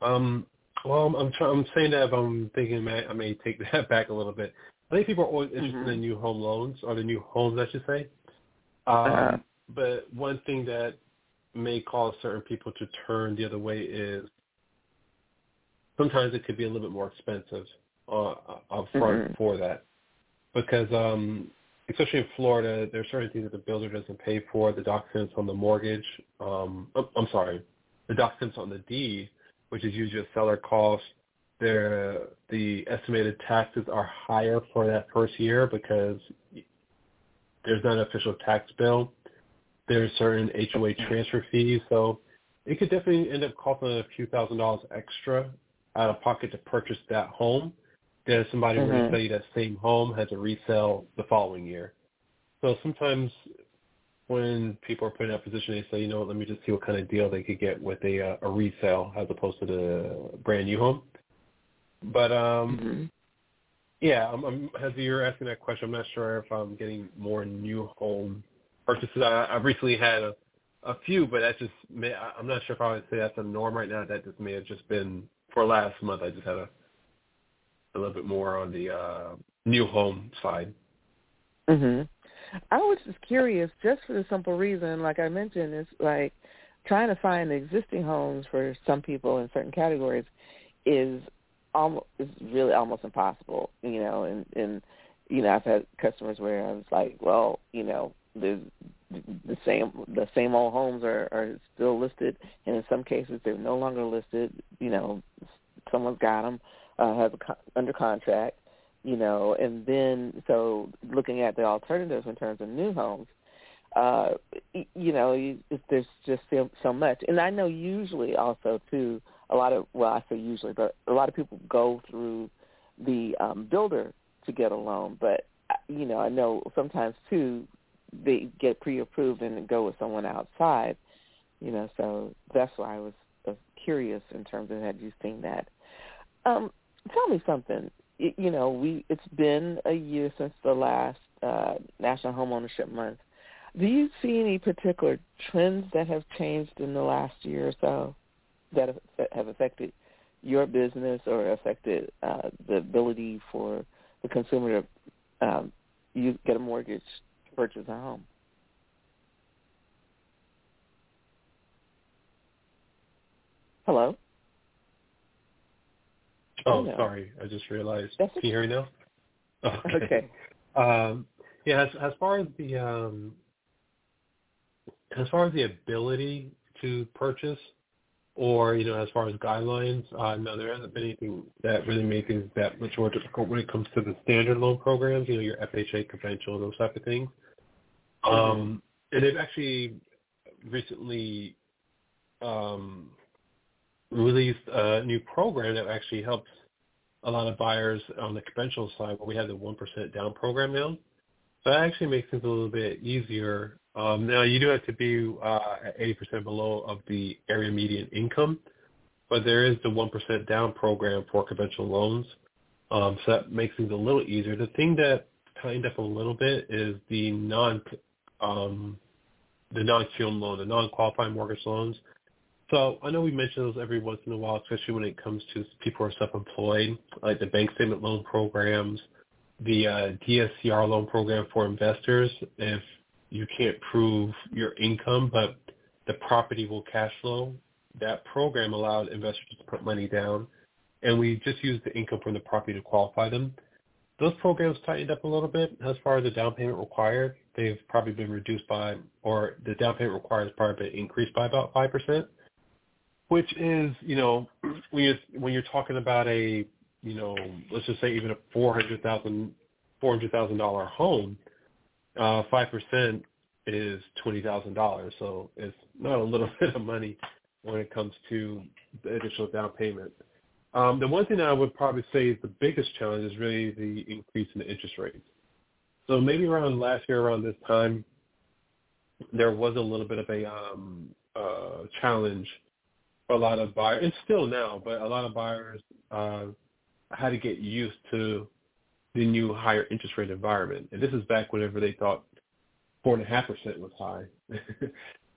Um. Well, I'm I'm, try, I'm saying that if I'm thinking, man, I may take that back a little bit. I think people are always interested mm-hmm. in new home loans, or the new homes, I should say. Um, uh-huh. But one thing that may cause certain people to turn the other way is sometimes it could be a little bit more expensive uh, up front mm-hmm. for that. Because um, especially in Florida, there are certain things that the builder doesn't pay for, the documents on the mortgage. Um, I'm sorry, the documents on the deed, which is usually a seller cost. There, the estimated taxes are higher for that first year because there's not an official tax bill. There's certain H O A transfer fees, so it could definitely end up costing a few thousand dollars extra out of pocket to purchase that home. Then somebody mm-hmm. were to sell you that same home has to resell the following year. So sometimes when people are put in that position, they say, you know what, let me just see what kind of deal they could get with a, uh, a resale as opposed to the brand new home. But, um, mm-hmm. yeah, I'm, I'm, as you're asking that question, I'm not sure if I'm getting more new home purchases. I, I recently had a, a few, but that's just, I'm not sure if I would say that's the norm right now. That just may have just been, for last month, I just had a, a little bit more on the uh, new home side. Mm-hmm. I was just curious, just for the simple reason, like I mentioned, it's like trying to find existing homes for some people in certain categories is almost is really almost impossible, you know. And, and you know, I've had customers where I was like, well, you know, the the same the same old homes are, are still listed, and in some cases they're no longer listed. You know, someone's got them, uh, has a con- under contract. You know, and then so looking at the alternatives in terms of new homes, uh, you know, you, there's just so, so much. And I know usually also too, a lot of, well, I say usually, but a lot of people go through the um, builder to get a loan. But, you know, I know sometimes too they get pre-approved and go with someone outside, you know, so that's why I was, was curious in terms of had you seen that. Um, tell me something. You know, we it's been a year since the last uh, National Homeownership Month. Do you see any particular trends that have changed in the last year or so that have affected your business or affected uh, the ability for the consumer to um, you get a mortgage to purchase a home? Hello? Oh, sorry. I just realized. Can you hear me now? Oh, okay. okay. Um, yeah, as, as far as the um, as far as the ability to purchase, or you know, as far as guidelines, uh, no, there hasn't been anything that really makes things that much more difficult when it comes to the standard loan programs. You know, your F H A, conventional, those type of things. Um, mm-hmm. And they've actually recently. Um, released a new program that actually helps a lot of buyers on the conventional side, where we have the one percent down program now. So that actually makes things a little bit easier. Um, now, you do have to be uh, at eighty percent below of the area median income, but there is the one percent down program for conventional loans. Um, so that makes things a little easier. The thing that tightened up a little bit is the non, um, the non-Q M loan, the non-qualifying mortgage loans. So I know we mention those every once in a while, especially when it comes to people who are self-employed, like the bank statement loan programs, the uh, D S C R loan program for investors. If you can't prove your income, but the property will cash flow, that program allowed investors to put money down, and we just used the income from the property to qualify them. Those programs tightened up a little bit as far as the down payment required. They've probably been reduced by, or the down payment required has probably been increased by about five percent. Which is, you know, when you're, when you're talking about a, you know, let's just say even a four hundred thousand dollars four hundred thousand dollars home, uh, five percent is twenty thousand dollars. So it's not a little bit of money when it comes to the additional down payment. Um, the one thing that I would probably say is the biggest challenge is really the increase in the interest rates. So maybe around last year, around this time, there was a little bit of a um, uh, challenge. A lot of buyers, and still now, but a lot of buyers uh, had to get used to the new higher interest rate environment. And this is back whenever they thought four and a half percent was high.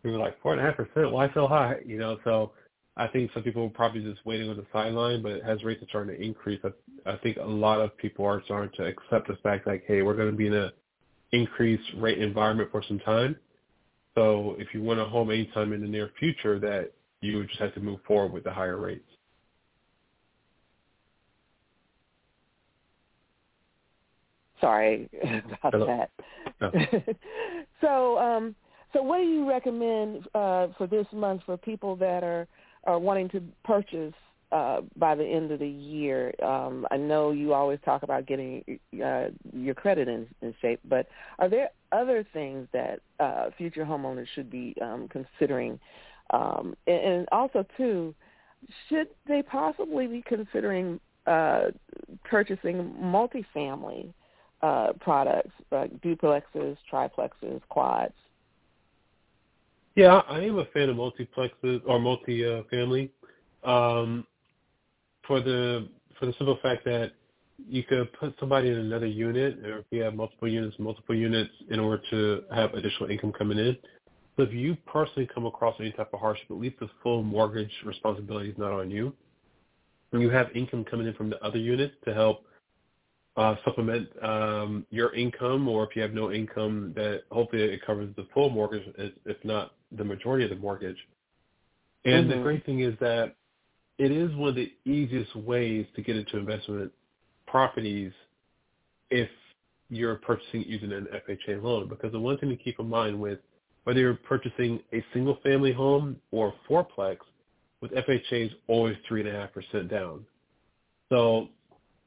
We were like, four and a half percent, why so high? You know, so I think some people were probably just waiting on the sideline, but as rates are starting to increase, I, I think a lot of people are starting to accept the fact like, hey, we're going to be in an increased rate environment for some time. So if you want a home anytime in the near future, that you would just have to move forward with the higher rates. Sorry about Hello. that. No. So, um, so what do you recommend uh, for this month for people that are, are wanting to purchase uh, by the end of the year? Um, I know you always talk about getting uh, your credit in, in shape, but are there other things that uh, future homeowners should be um, considering? Um, and, and also, too, should they possibly be considering uh, purchasing multifamily uh, products, like duplexes, triplexes, quads? Yeah, I am a fan of multiplexes or multi-family uh, um, for the for the simple fact that you could put somebody in another unit, or if you have multiple units, multiple units in order to have additional income coming in. So if you personally come across any type of hardship, at least the full mortgage responsibility is not on you. And you have income coming in from the other units to help uh, supplement um, your income, or if you have no income, that hopefully it covers the full mortgage, if not the majority of the mortgage. And mm-hmm. the great thing is that it is one of the easiest ways to get into investment properties if you're purchasing using an F H A loan, because the one thing to keep in mind with whether you're purchasing a single-family home or a fourplex, with F H As always three point five percent down. So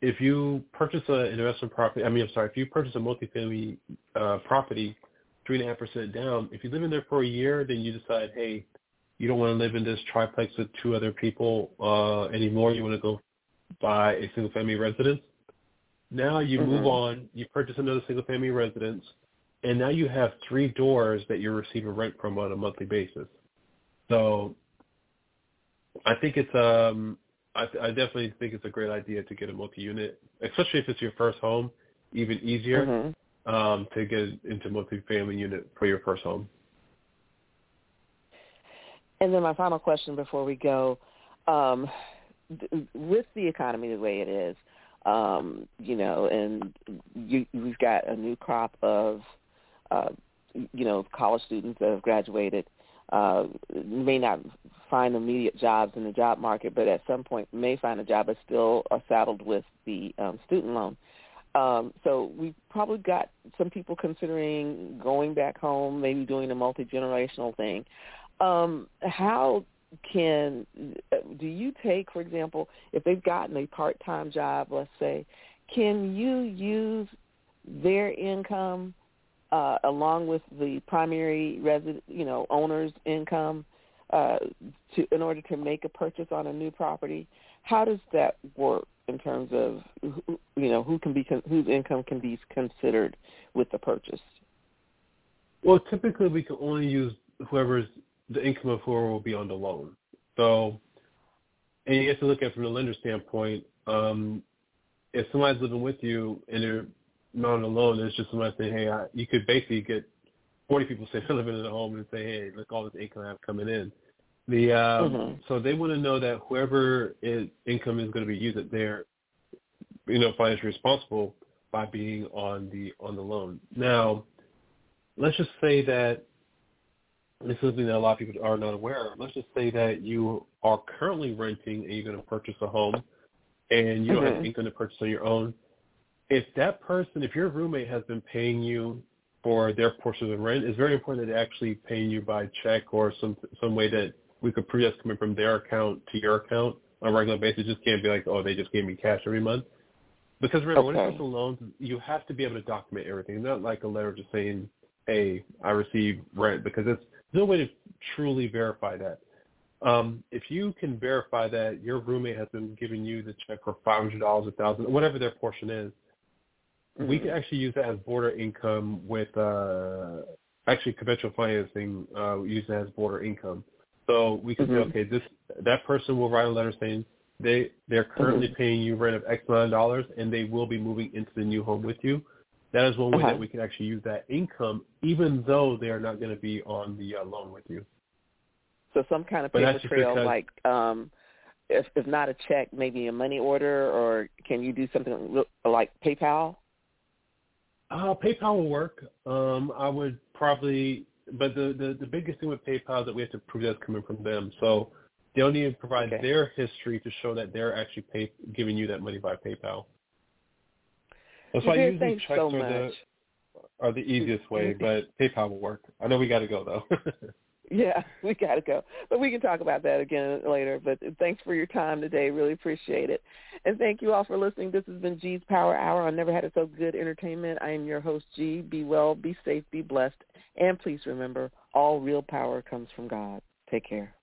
if you purchase a, an investment property, I mean, I'm sorry, if you purchase a multifamily uh, property, three point five percent down, if you live in there for a year, then you decide, hey, you don't want to live in this triplex with two other people uh, anymore. You want to go buy a single-family residence. Now you mm-hmm. move on, you purchase another single-family residence, and now you have three doors that you're receiving rent from on a monthly basis. So I think it's um I, th- I definitely think it's a great idea to get a multi-unit, especially if it's your first home, even easier mm-hmm. um, to get into multi-family unit for your first home. And then my final question before we go, um, th- with the economy the way it is, um, you know, and you, we've got a new crop of Uh, you know, college students that have graduated uh, may not find immediate jobs in the job market, but at some point may find a job, but still are saddled with the um, student loan. Um, so we've probably got some people considering going back home, maybe doing a multi-generational thing. Um, how can, do you take, for example, if they've gotten a part-time job, let's say, can you use their income Uh, along with the primary resident, you know, owner's income, uh, to in order to make a purchase on a new property? How does that work in terms of who, you know, who can be whose income can be considered with the purchase? Well, typically we can only use whoever's the income of whoever will be on the loan. So, and you have to look at it from the lender standpoint. Um, if somebody's living with you and they're not alone, it's just somebody saying, hey, I, you could basically get forty people say they're living in a home and say, hey, look, all this income I have coming in. The um, mm-hmm. So they want to know that whoever is, income is going to be used, that they're, you know, financially responsible by being on the on the loan. Now, let's just say that this is something that a lot of people are not aware of. Let's just say that you are currently renting and you're going to purchase a home and you mm-hmm. don't have income to purchase on your own. If that person, if your roommate has been paying you for their portion of the rent, it's very important that they actually pay you by check or some some way that we could prove that's coming from their account to your account on a regular basis. It just can't be like, oh, they just gave me cash every month. Because remember, okay. when it comes to loans, you have to be able to document everything. It's not like a letter just saying, hey, I received rent, because there's no way to truly verify that. Um, if you can verify that your roommate has been giving you the check for five hundred dollars, one thousand dollars, whatever their portion is, mm-hmm. we can actually use that as border income with uh, actually conventional financing. Uh, we use that as border income, so we can mm-hmm. say, okay, this that person will write a letter saying they they're currently mm-hmm. paying you rent of X amount of dollars, and they will be moving into the new home with you. That is one way uh-huh. that we can actually use that income, even though they are not going to be on the uh, loan with you. So some kind of paper trail, because, like um, if if not a check, maybe a money order, or can you do something like PayPal? Uh, PayPal will work. Um, I would probably, but the, the, the biggest thing with PayPal is that we have to prove that's coming from them. So they'll need to provide okay. their history to show that they're actually pay, giving you that money by PayPal. That's why usually Thanks checks so are, the, are the easiest way, but PayPal will work. I know we got to go, though. Yeah, we got to go. But we can talk about that again later. But thanks for your time today. Really appreciate it. And thank you all for listening. This has been G's Power Hour on Never Had It So Good Entertainment. I am your host, G. Be well, be safe, be blessed. And please remember, all real power comes from God. Take care.